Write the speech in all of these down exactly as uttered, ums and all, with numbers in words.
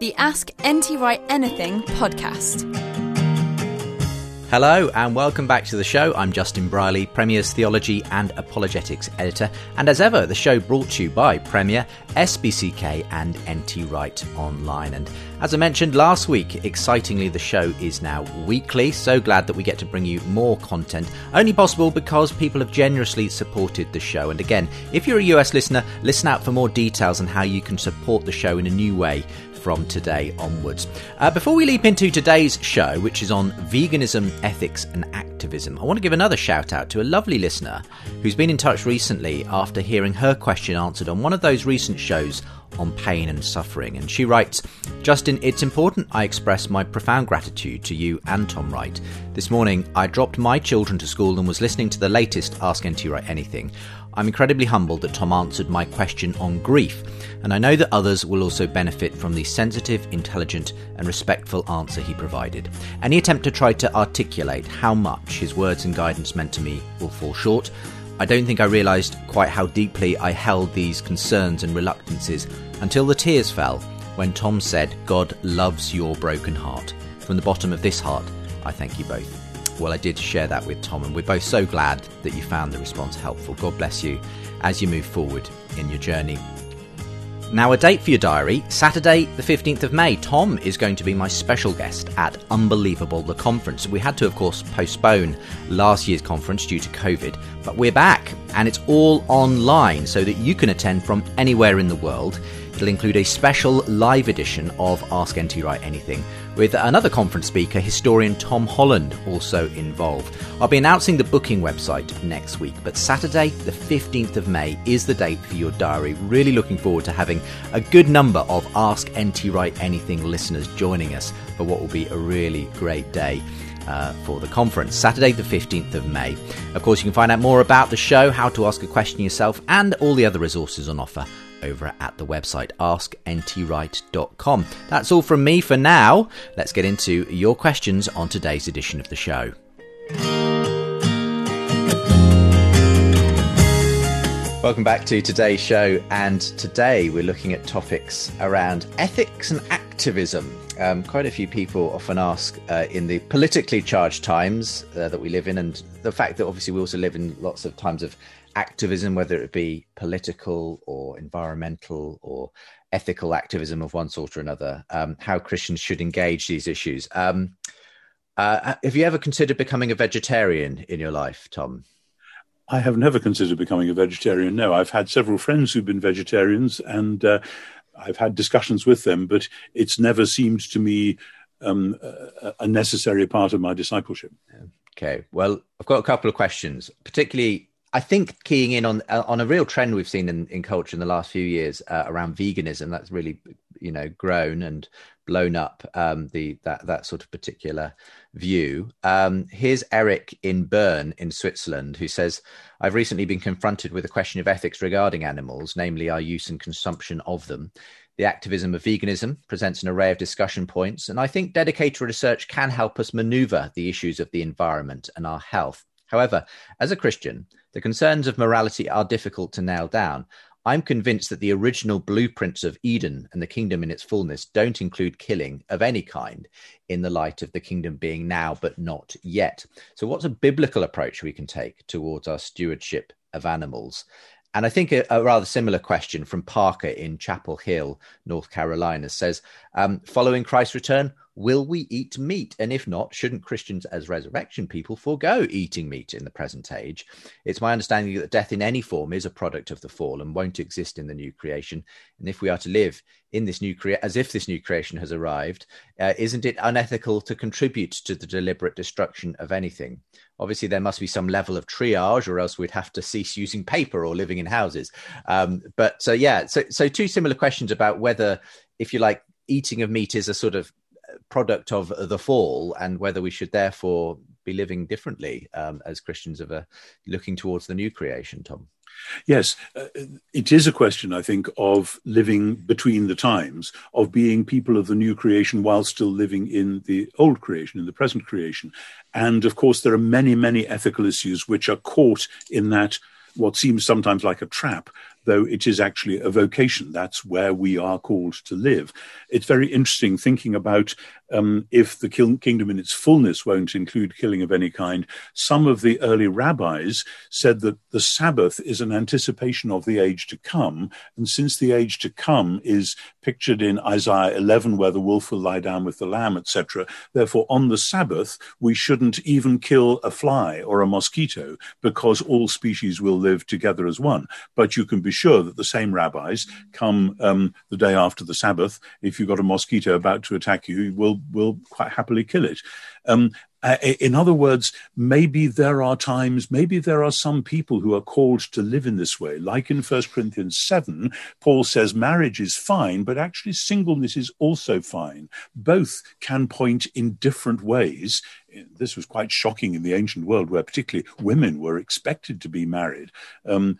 The Ask N T Wright Anything podcast. Hello and welcome back to the show. I'm Justin Brierley, Premier's Theology and Apologetics Editor. And as ever, the show brought to you by Premier, S B C K and N T Wright Online. And as I mentioned last week, excitingly, the show is now weekly. So glad that we get to bring you more content, only possible because people have generously supported the show. And again, if you're a U S listener, listen out for more details on how you can support the show in a new way from today onwards. Uh, before we leap into today's show, which is on veganism, ethics and activism, I want to give another shout out to a lovely listener who's been in touch recently after hearing her question answered on one of those recent shows on pain and suffering. And she writes, "Justin, it's important I express my profound gratitude to you and Tom Wright. This morning, I dropped my children to school and was listening to the latest Ask N T Wright Anything. I'm incredibly humbled that Tom answered my question on grief, and I know that others will also benefit from the sensitive, intelligent and respectful answer he provided. Any attempt to try to articulate how much his words and guidance meant to me will fall short. I don't think I realised quite how deeply I held these concerns and reluctances until the tears fell when Tom said, 'God loves your broken heart. From the bottom of this heart, I thank you both.'" Well, I did share that with Tom, and we're both so glad that you found the response helpful. God bless you as you move forward in your journey. Now, a date for your diary. Saturday, the fifteenth of May, Tom is going to be my special guest at Unbelievable, the conference. We had to, of course, postpone last year's conference due to COVID, but we're back, and it's all online so that you can attend from anywhere in the world. It'll include a special live edition of Ask N T Wright Anything with another conference speaker, historian Tom Holland, also involved. I'll be announcing the booking website next week, but Saturday, the fifteenth of May is the date for your diary. Really looking forward to having a good number of Ask N T Wright Anything listeners joining us for what will be a really great day. Uh, for the conference, Saturday the fifteenth of May. Of course, you can find out more about the show, how to ask a question yourself, and all the other resources on offer over at the website ask n t wright dot com. That's all from me for now. Let's get into your questions on today's edition of the show. Welcome back to today's show, and today we're looking at topics around ethics and activism. Um, quite a few people often ask uh, in the politically charged times uh, that we live in, and the fact that obviously we also live in lots of times of activism, whether it be political or environmental or ethical activism of one sort or another, um, how Christians should engage these issues. Um, uh, have you ever considered becoming a vegetarian in your life, Tom? I have never considered becoming a vegetarian, no. I've had several friends who've been vegetarians, and uh, I've had discussions with them, but it's never seemed to me um, a, a necessary part of my discipleship. Okay, well, I've got a couple of questions, particularly I think keying in on on a real trend we've seen in, in culture in the last few years uh, around veganism. That's really, you know, grown and blown up um, the that that sort of particular view. Um, here's Eric in Bern in Switzerland, who says, "I've recently been confronted with a question of ethics regarding animals, namely our use and consumption of them. The activism of veganism presents an array of discussion points, and I think dedicated research can help us maneuver the issues of the environment and our health. However, as a Christian, the concerns of morality are difficult to nail down. I'm convinced that the original blueprints of Eden and the kingdom in its fullness don't include killing of any kind in the light of the kingdom being now, but not yet. So what's a biblical approach we can take towards our stewardship of animals? And I think a, a rather similar question from Parker in Chapel Hill, North Carolina, says, um, following Christ's return, will we eat meat? And if not, shouldn't Christians as resurrection people forego eating meat in the present age? It's my understanding that death in any form is a product of the fall and won't exist in the new creation. And if we are to live in this new crea- as if this new creation has arrived, uh, isn't it unethical to contribute to the deliberate destruction of anything? Obviously, there must be some level of triage, or else we'd have to cease using paper or living in houses. Um, but so, yeah, so, so two similar questions about whether, if you like, eating of meat is a sort of product of the fall, and whether we should therefore be living differently um, as Christians of a looking towards the new creation. Tom? Yes, uh, it is a question, I think, of living between the times, of being people of the new creation while still living in the old creation, in the present creation. And of course, there are many, many ethical issues which are caught in that, what seems sometimes like a trap, though it is actually a vocation. That's where we are called to live. It's very interesting thinking about um, if the kingdom in its fullness won't include killing of any kind. Some of the early rabbis said that the Sabbath is an anticipation of the age to come. And since the age to come is pictured in Isaiah eleven, where the wolf will lie down with the lamb, et cetera, therefore on the Sabbath, we shouldn't even kill a fly or a mosquito, because all species will live together as one. But you can be sure that the same rabbis come um, the day after the Sabbath. If you've got a mosquito about to attack you, you will will quite happily kill it. Um, in other words, maybe there are times, maybe there are some people who are called to live in this way. Like in First Corinthians seven, Paul says marriage is fine, but actually singleness is also fine. Both can point in different ways. This was quite shocking in the ancient world, where particularly women were expected to be married. Um,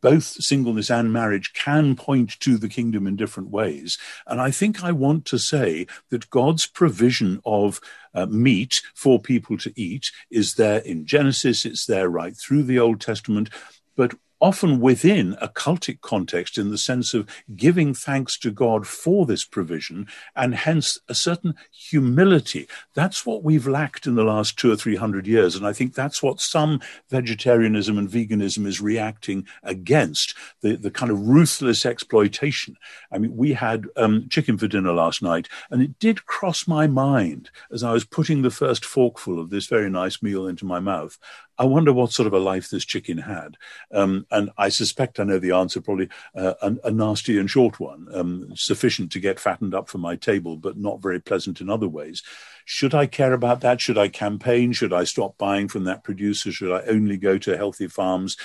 both singleness and marriage can point to the kingdom in different ways. And I think I want to say that God's provision of uh, meat for people to eat is there in Genesis, it's there right through the Old Testament, but often within a cultic context, in the sense of giving thanks to God for this provision, and hence a certain humility. That's what we've lacked in the last two or three hundred years. And I think that's what some vegetarianism and veganism is reacting against, the, the kind of ruthless exploitation. I mean, we had um, chicken for dinner last night, and it did cross my mind as I was putting the first forkful of this very nice meal into my mouth, I wonder what sort of a life this chicken had. Um, and I suspect I know the answer, probably uh, a, a nasty and short one, um, sufficient to get fattened up for my table, but not very pleasant in other ways. Should I care about that? Should I campaign? Should I stop buying from that producer? Should I only go to healthy farms?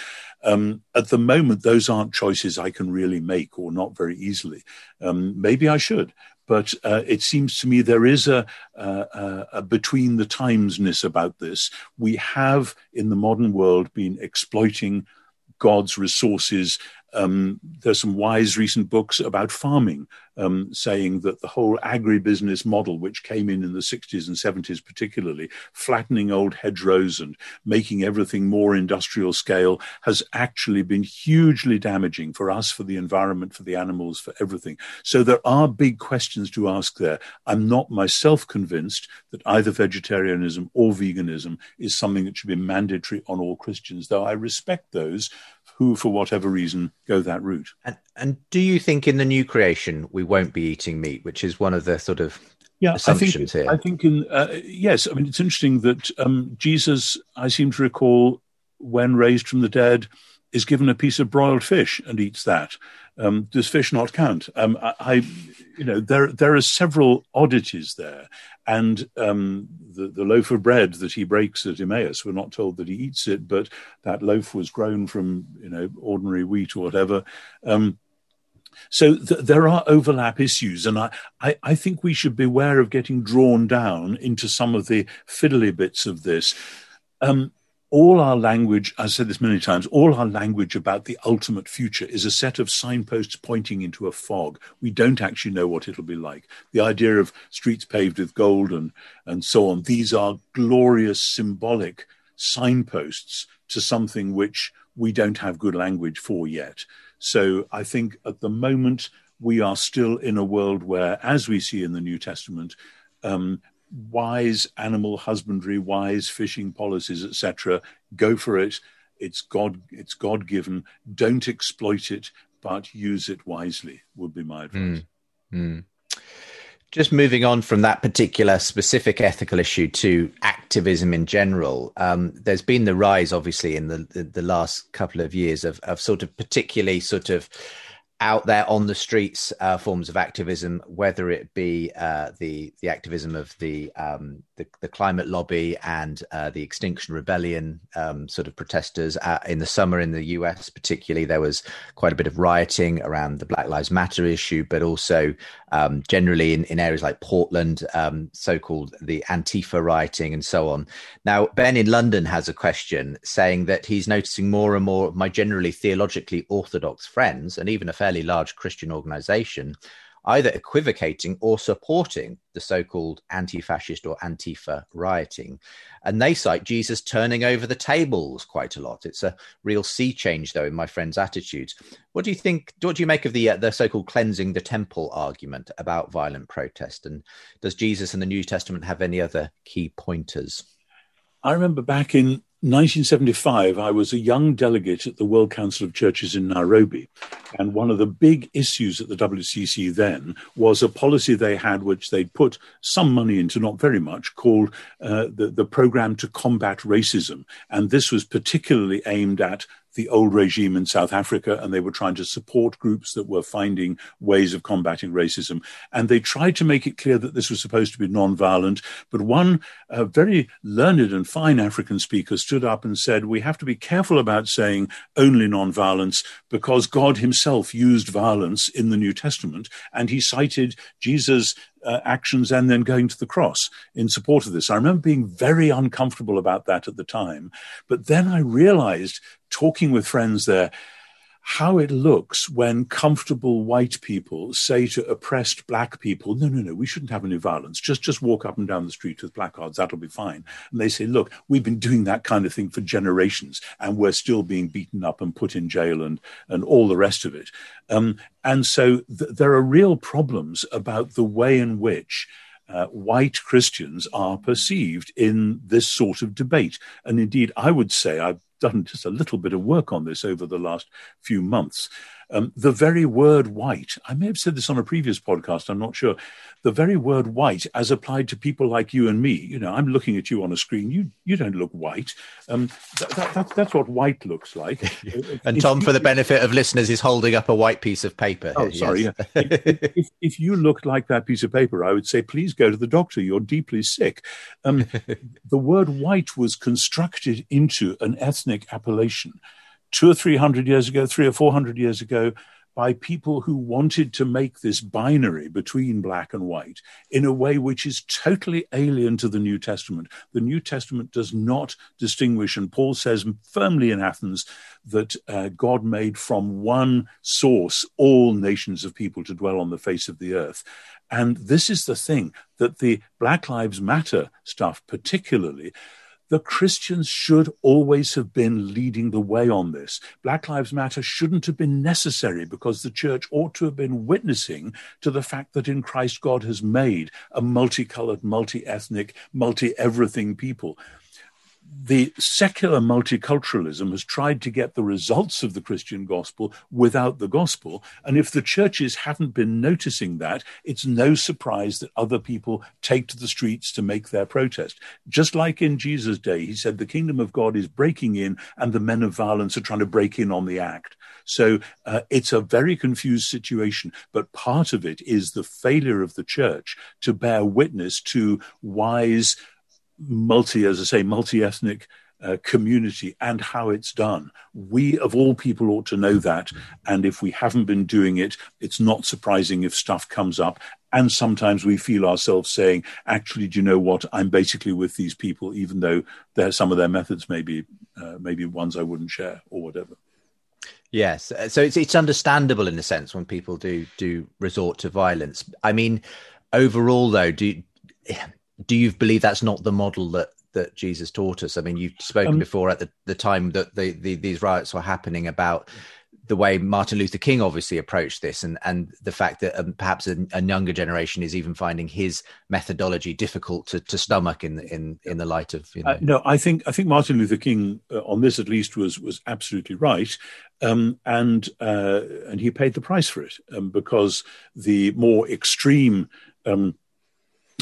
Um, at the moment, those aren't choices I can really make, or not very easily. Um, maybe I should. But uh, it seems to me there is a, a, a between the timesness about this. We have, in the modern world, been exploiting God's resources. Um, there's some wise recent books about farming, um, saying that the whole agribusiness model, which came in in the sixties and seventies particularly, flattening old hedgerows and making everything more industrial scale, has actually been hugely damaging for us, for the environment, for the animals, for everything. So there are big questions to ask there. I'm not myself convinced that either vegetarianism or veganism is something that should be mandatory on all Christians, though I respect those who, for whatever reason, go that route. And, and do you think in the new creation we won't be eating meat, which is one of the sort of yeah, assumptions I think, here? I think, in, uh, yes. I mean, it's interesting that um, Jesus, I seem to recall, when raised from the dead, is given a piece of broiled fish and eats that. Um, does fish not count? Um, I, I, you know, there there are several oddities there, and um, the the loaf of bread that he breaks at Emmaus, we're not told that he eats it, but that loaf was grown from you know ordinary wheat or whatever. Um, So th- there are overlap issues, and I, I, I think we should beware of getting drawn down into some of the fiddly bits of this. Um, all our language, I've said this many times, all our language about the ultimate future is a set of signposts pointing into a fog. We don't actually know what it'll be like. The idea of streets paved with gold and, and so on, these are glorious symbolic signposts to something which we don't have good language for yet. So I think at the moment we are still in a world where, as we see in the New Testament, um, wise animal husbandry, wise fishing policies, et cetera, go for it. It's God, it's God given. Don't exploit it, but use it wisely, would be my advice. Mm. Mm. Just moving on from that particular specific ethical issue to activism in general, um, there's been the rise, obviously, in the, the, the last couple of years of, of sort of particularly sort of out there on the streets uh, forms of activism, whether it be uh, the the activism of the um, the, the climate lobby and uh, the Extinction Rebellion um, sort of protesters. Uh, in the summer in the U S particularly, there was quite a bit of rioting around the Black Lives Matter issue, but also um, generally in, in areas like Portland, um, so-called the Antifa rioting and so on. Now, Ben in London has a question saying that he's noticing more and more of my generally theologically orthodox friends and even a fairly large Christian organization either equivocating or supporting the so-called anti-fascist or Antifa rioting. And they cite Jesus turning over the tables quite a lot. It's a real sea change, though, in my friend's attitudes. What do you think, what do you make of the uh, the so-called cleansing the temple argument about violent protest? And does Jesus in the New Testament have any other key pointers? I remember back in nineteen seventy-five, I was a young delegate at the World Council of Churches in Nairobi, and one of the big issues at the W C C then was a policy they had, which they'd put some money into, not very much, called uh, the, the Program to Combat Racism, and this was particularly aimed at the old regime in South Africa, and they were trying to support groups that were finding ways of combating racism. And they tried to make it clear that this was supposed to be non-violent. But one uh, very learned and fine African speaker stood up and said, we have to be careful about saying only non-violence, because God himself used violence in the New Testament. And he cited Jesus' Uh, actions and then going to the cross in support of this. I remember being very uncomfortable about that at the time. But then I realized, talking with friends there, how it looks when comfortable white people say to oppressed black people, no, no, no, we shouldn't have any violence. Just just walk up and down the street with placards. That'll be fine. And they say, look, we've been doing that kind of thing for generations, and we're still being beaten up and put in jail and, and all the rest of it. Um, and so th- there are real problems about the way in which Uh, white Christians are perceived in this sort of debate. And indeed, I would say, I've done just a little bit of work on this over the last few months. Um, the very word white, I may have said this on a previous podcast, I'm not sure. The very word white as applied to people like you and me, you know, I'm looking at you on a screen, you you don't look white. Um, that, that, that, that's what white looks like. And if Tom, you, for the benefit of listeners, is holding up a white piece of paper. Oh, sorry. Yes. Yeah. if, if, if you looked like that piece of paper, I would say, please go to the doctor, you're deeply sick. Um, the word white was constructed into an ethnic appellation two or three hundred years ago, three or four hundred years ago, by people who wanted to make this binary between black and white in a way which is totally alien to the New Testament. The New Testament does not distinguish, and Paul says firmly in Athens that uh, God made from one source all nations of people to dwell on the face of the earth. And this is the thing that the Black Lives Matter stuff particularly, the Christians should always have been leading the way on this. Black Lives Matter shouldn't have been necessary because the church ought to have been witnessing to the fact that in Christ God has made a multicolored, multi-ethnic, multi-everything people. The secular multiculturalism has tried to get the results of the Christian gospel without the gospel. And if the churches haven't been noticing that, it's no surprise that other people take to the streets to make their protest. Just like in Jesus' day, he said, the kingdom of God is breaking in and the men of violence are trying to break in on the act. So uh, it's a very confused situation. But part of it is the failure of the church to bear witness to wise multi, as I say, multi-ethnic uh, community and how it's done. We, of all people, ought to know that. And if we haven't been doing it, it's not surprising if stuff comes up. And sometimes we feel ourselves saying, actually, do you know what? I'm basically with these people, even though some of their methods may be uh, maybe ones I wouldn't share or whatever. Yes. So it's, it's understandable in a sense when people do, do resort to violence. I mean, overall, though, do Do you believe that's not the model that, that Jesus taught us? I mean, you've spoken um, before at the, the time that the, the, these riots were happening about the way Martin Luther King obviously approached this, and, and the fact that um, perhaps a, a younger generation is even finding his methodology difficult to, to stomach in, in, in the light of, you know. Uh, no, I think, I think Martin Luther King uh, on this at least was, was absolutely right. Um, and, uh, and he paid the price for it um, because the more extreme, um,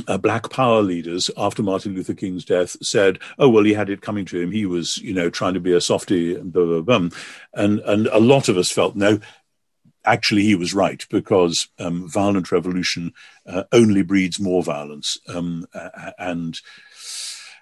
Uh, Black Power leaders after Martin Luther King's death said, oh, well, he had it coming to him. He was, you know, trying to be a softie and blah, blah, blah. And, and a lot of us felt, no, actually, he was right, because um, violent revolution uh, only breeds more violence. Um, uh, and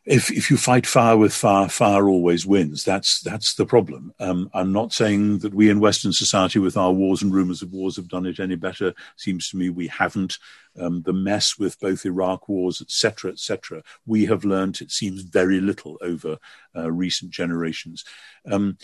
if if you fight fire with fire, fire always wins. That's that's the problem. Um, I'm not saying that we in Western society with our wars and rumors of wars have done it any better. Seems to me we haven't. Um, the mess with both Iraq wars, et cetera, et cetera. We have learned, it seems, very little over uh, recent generations. Um,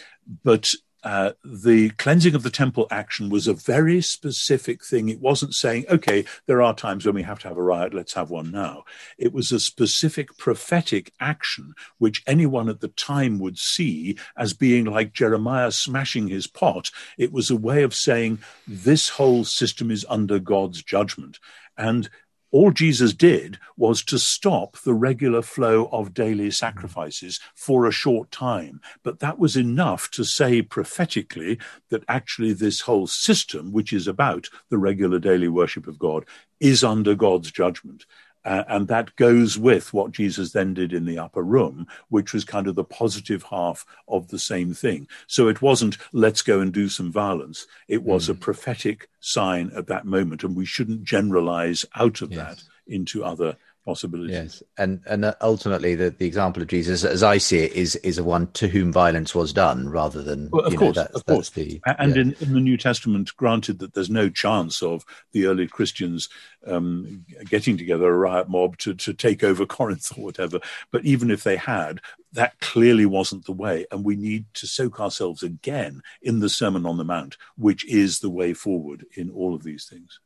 but uh, the cleansing of the temple action was a very specific thing. It wasn't saying, okay, there are times when we have to have a riot, let's have one now. It was a specific prophetic action, which anyone at the time would see as being like Jeremiah smashing his pot. It was a way of saying, this whole system is under God's judgment. And all Jesus did was to stop the regular flow of daily sacrifices for a short time. But that was enough to say prophetically that actually this whole system, which is about the regular daily worship of God, is under God's judgment. Uh, and that goes with what Jesus then did in the upper room, which was kind of the positive half of the same thing. So it wasn't, let's go and do some violence. It was mm. a prophetic sign at that moment. And we shouldn't generalize out of yes. that into other possibilities. Yes. And and ultimately, the, the example of Jesus, as I see it, is is a one to whom violence was done, rather than, well, of you course, know, that's, of course. That's the, and yeah. in, in the New Testament, granted that there's no chance of the early Christians um, getting together a riot mob to, to take over Corinth or whatever, but even if they had, that clearly wasn't the way. And we need to soak ourselves again in the Sermon on the Mount, which is the way forward in all of these things.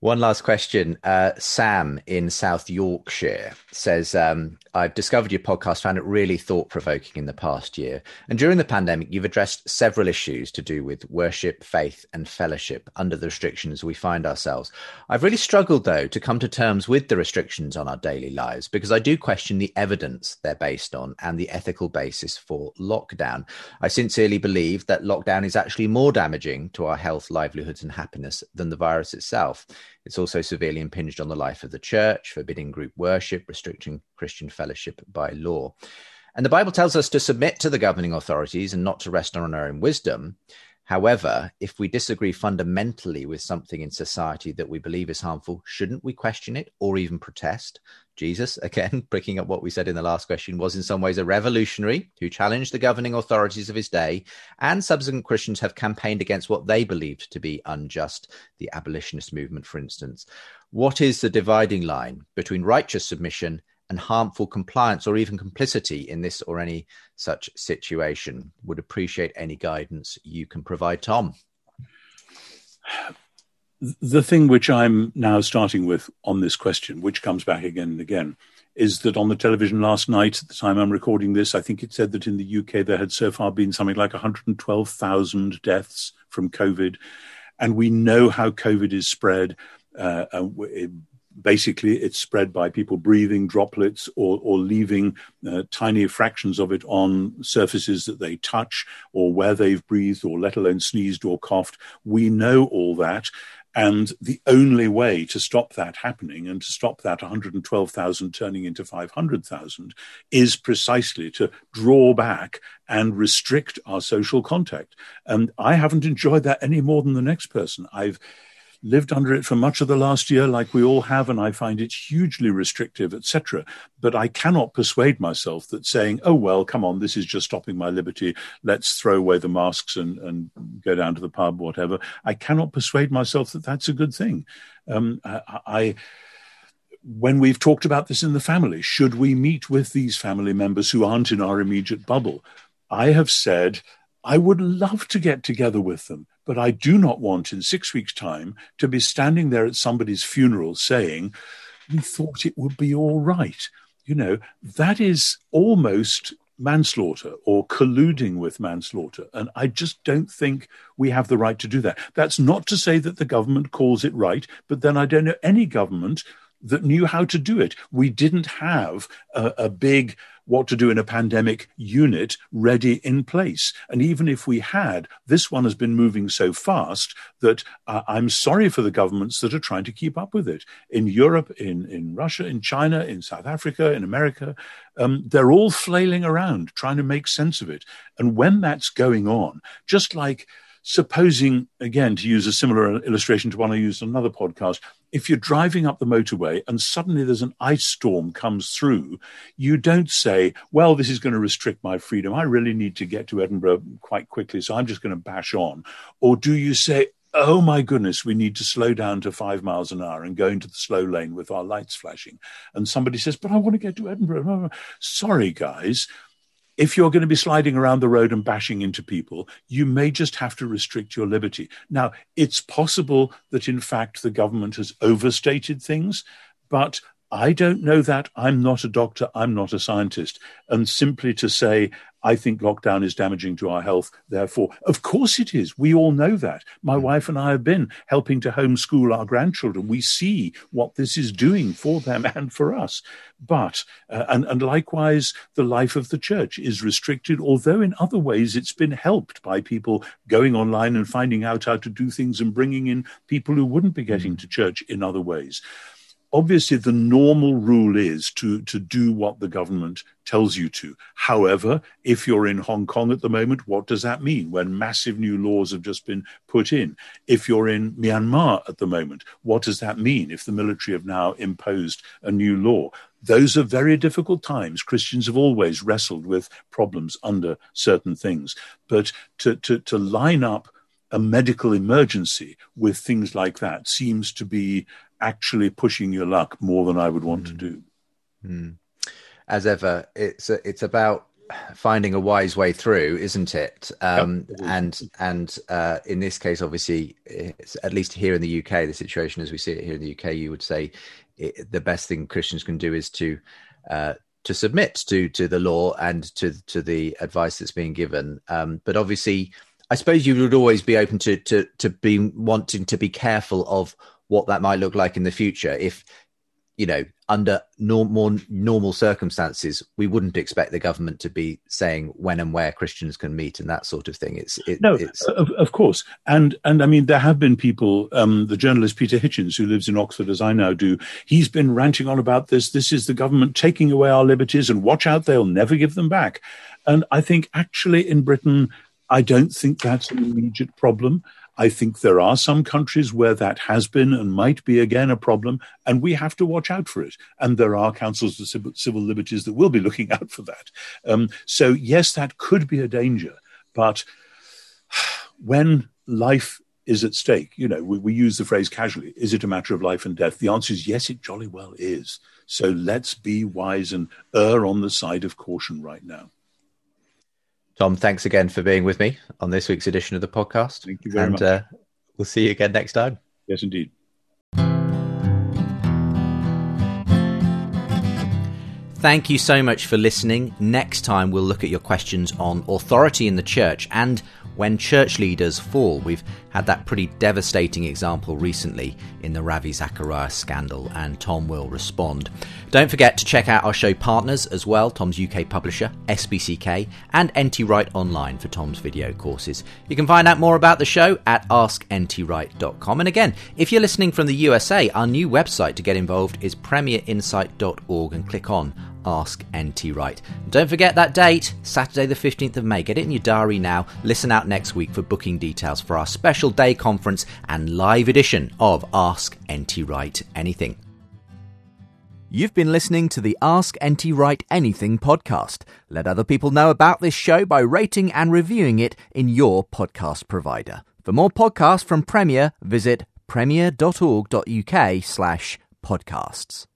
One last question. Uh, Sam in South Yorkshire says, um, I've discovered your podcast, found it really thought-provoking in the past year. And during the pandemic, you've addressed several issues to do with worship, faith, and fellowship under the restrictions we find ourselves. I've really struggled, though, to come to terms with the restrictions on our daily lives, because I do question the evidence they're based on and the ethical basis for lockdown. I sincerely believe that lockdown is actually more damaging to our health, livelihoods, and happiness than the virus itself. It's also severely impinged on the life of the church, forbidding group worship, restricting Christian fellowship by law. And the Bible tells us to submit to the governing authorities and not to rest on our own wisdom. However, if we disagree fundamentally with something in society that we believe is harmful, shouldn't we question it or even protest? Jesus, again, picking up what we said in the last question, was in some ways a revolutionary who challenged the governing authorities of his day, and subsequent Christians have campaigned against what they believed to be unjust, the abolitionist movement, for instance. What is the dividing line between righteous submission and harmful compliance or even complicity in this or any such situation? Would appreciate any guidance you can provide, Tom. The thing which I'm now starting with on this question, which comes back again and again, is that on the television last night, at the time I'm recording this, I think it said that in the U K there had so far been something like one hundred twelve thousand deaths from COVID. And we know how COVID is spread. Uh, it, Basically, it's spread by people breathing droplets or, or leaving uh, tiny fractions of it on surfaces that they touch or where they've breathed or let alone sneezed or coughed. We know all that. And the only way to stop that happening and to stop that one hundred twelve thousand turning into five hundred thousand is precisely to draw back and restrict our social contact. And I haven't enjoyed that any more than the next person. I've lived under it for much of the last year, like we all have, and I find it hugely restrictive, et cetera. But I cannot persuade myself that saying, oh, well, come on, this is just stopping my liberty, let's throw away the masks and, and go down to the pub, whatever. I cannot persuade myself that that's a good thing. Um, I... I When we've talked about this in the family, should we meet with these family members who aren't in our immediate bubble? I have said, I would love to get together with them, but I do not want in six weeks' time to be standing there at somebody's funeral saying, we thought it would be all right. You know, that is almost manslaughter or colluding with manslaughter. And I just don't think we have the right to do that. That's not to say that the government calls it right, but then I don't know any government that knew how to do it. We didn't have a, a big what to do in a pandemic unit ready in place. And even if we had, this one has been moving so fast that uh, I'm sorry for the governments that are trying to keep up with it. In Europe, in, in Russia, in China, in South Africa, in America, um, they're all flailing around trying to make sense of it. And when that's going on, just like supposing, again, to use a similar illustration to one I used on another podcast, if you're driving up the motorway and suddenly there's an ice storm comes through, you don't say, well, this is going to restrict my freedom. I really need to get to Edinburgh quite quickly, so I'm just going to bash on. Or do you say, oh, my goodness, we need to slow down to five miles an hour and go into the slow lane with our lights flashing? And somebody says, but I want to get to Edinburgh. Sorry, guys. If you're going to be sliding around the road and bashing into people, you may just have to restrict your liberty. Now, it's possible that, in fact, the government has overstated things, but I don't know that. I'm not a doctor. I'm not a scientist. And simply to say, I think lockdown is damaging to our health, therefore, of course it is. We all know that. My mm-hmm. wife and I have been helping to homeschool our grandchildren. We see what this is doing for them and for us. But, uh, and, and likewise, the life of the church is restricted, although in other ways it's been helped by people going online and finding out how to do things and bringing in people who wouldn't be getting mm-hmm. to church in other ways. Obviously, the normal rule is to, to do what the government tells you to. However, if you're in Hong Kong at the moment, what does that mean when massive new laws have just been put in? If you're in Myanmar at the moment, what does that mean if the military have now imposed a new law? Those are very difficult times. Christians have always wrestled with problems under certain things. But to, to, to line up a medical emergency with things like that seems to be actually pushing your luck more than I would want mm. to do. Mm. As ever, it's it's about finding a wise way through, isn't it? Um, yep. And and uh, in this case, obviously, it's, at least here in the U K, the situation as we see it here in the U K, you would say it, the best thing Christians can do is to uh, to submit to to the law and to to the advice that's being given. Um, but obviously, I suppose you would always be open to to to be wanting to be careful of what that might look like in the future. If, you know, under norm, more normal circumstances, we wouldn't expect the government to be saying when and where Christians can meet and that sort of thing. It's it, no, it's... Of, of course. And, and I mean, there have been people, um, the journalist Peter Hitchens, who lives in Oxford, as I now do, he's been ranting on about this. This is the government taking away our liberties and watch out, they'll never give them back. And I think actually in Britain, I don't think that's an immediate problem. I think there are some countries where that has been and might be again a problem, and we have to watch out for it. And there are councils for civil liberties that will be looking out for that. Um, so, yes, that could be a danger. But when life is at stake, you know, we, we use the phrase casually, is it a matter of life and death? The answer is yes, it jolly well is. So let's be wise and err on the side of caution right now. Tom, thanks again for being with me on this week's edition of the podcast. Thank you very and, much. And uh, we'll see you again next time. Yes, indeed. Thank you so much for listening. Next time, we'll look at your questions on authority in the church and when church leaders fall. We've had that pretty devastating example recently in the Ravi Zacharias scandal, and Tom will respond. Don't forget to check out our show partners as well, Tom's U K publisher, S B C K, and N T Wright Online for Tom's video courses. You can find out more about the show at ask n t wright dot com. And again, if you're listening from the U S A, our new website to get involved is premier insight dot org and click on Ask N T Wright. And don't forget that date, Saturday the fifteenth of May. Get it in your diary now. Listen out next week for booking details for our special day conference and live edition of Ask N T Wright Anything. You've been listening to the Ask N T Wright Anything podcast. Let other people know about this show by rating and reviewing it in your podcast provider. For more podcasts from Premier, visit premier dot org dot u k slash podcasts.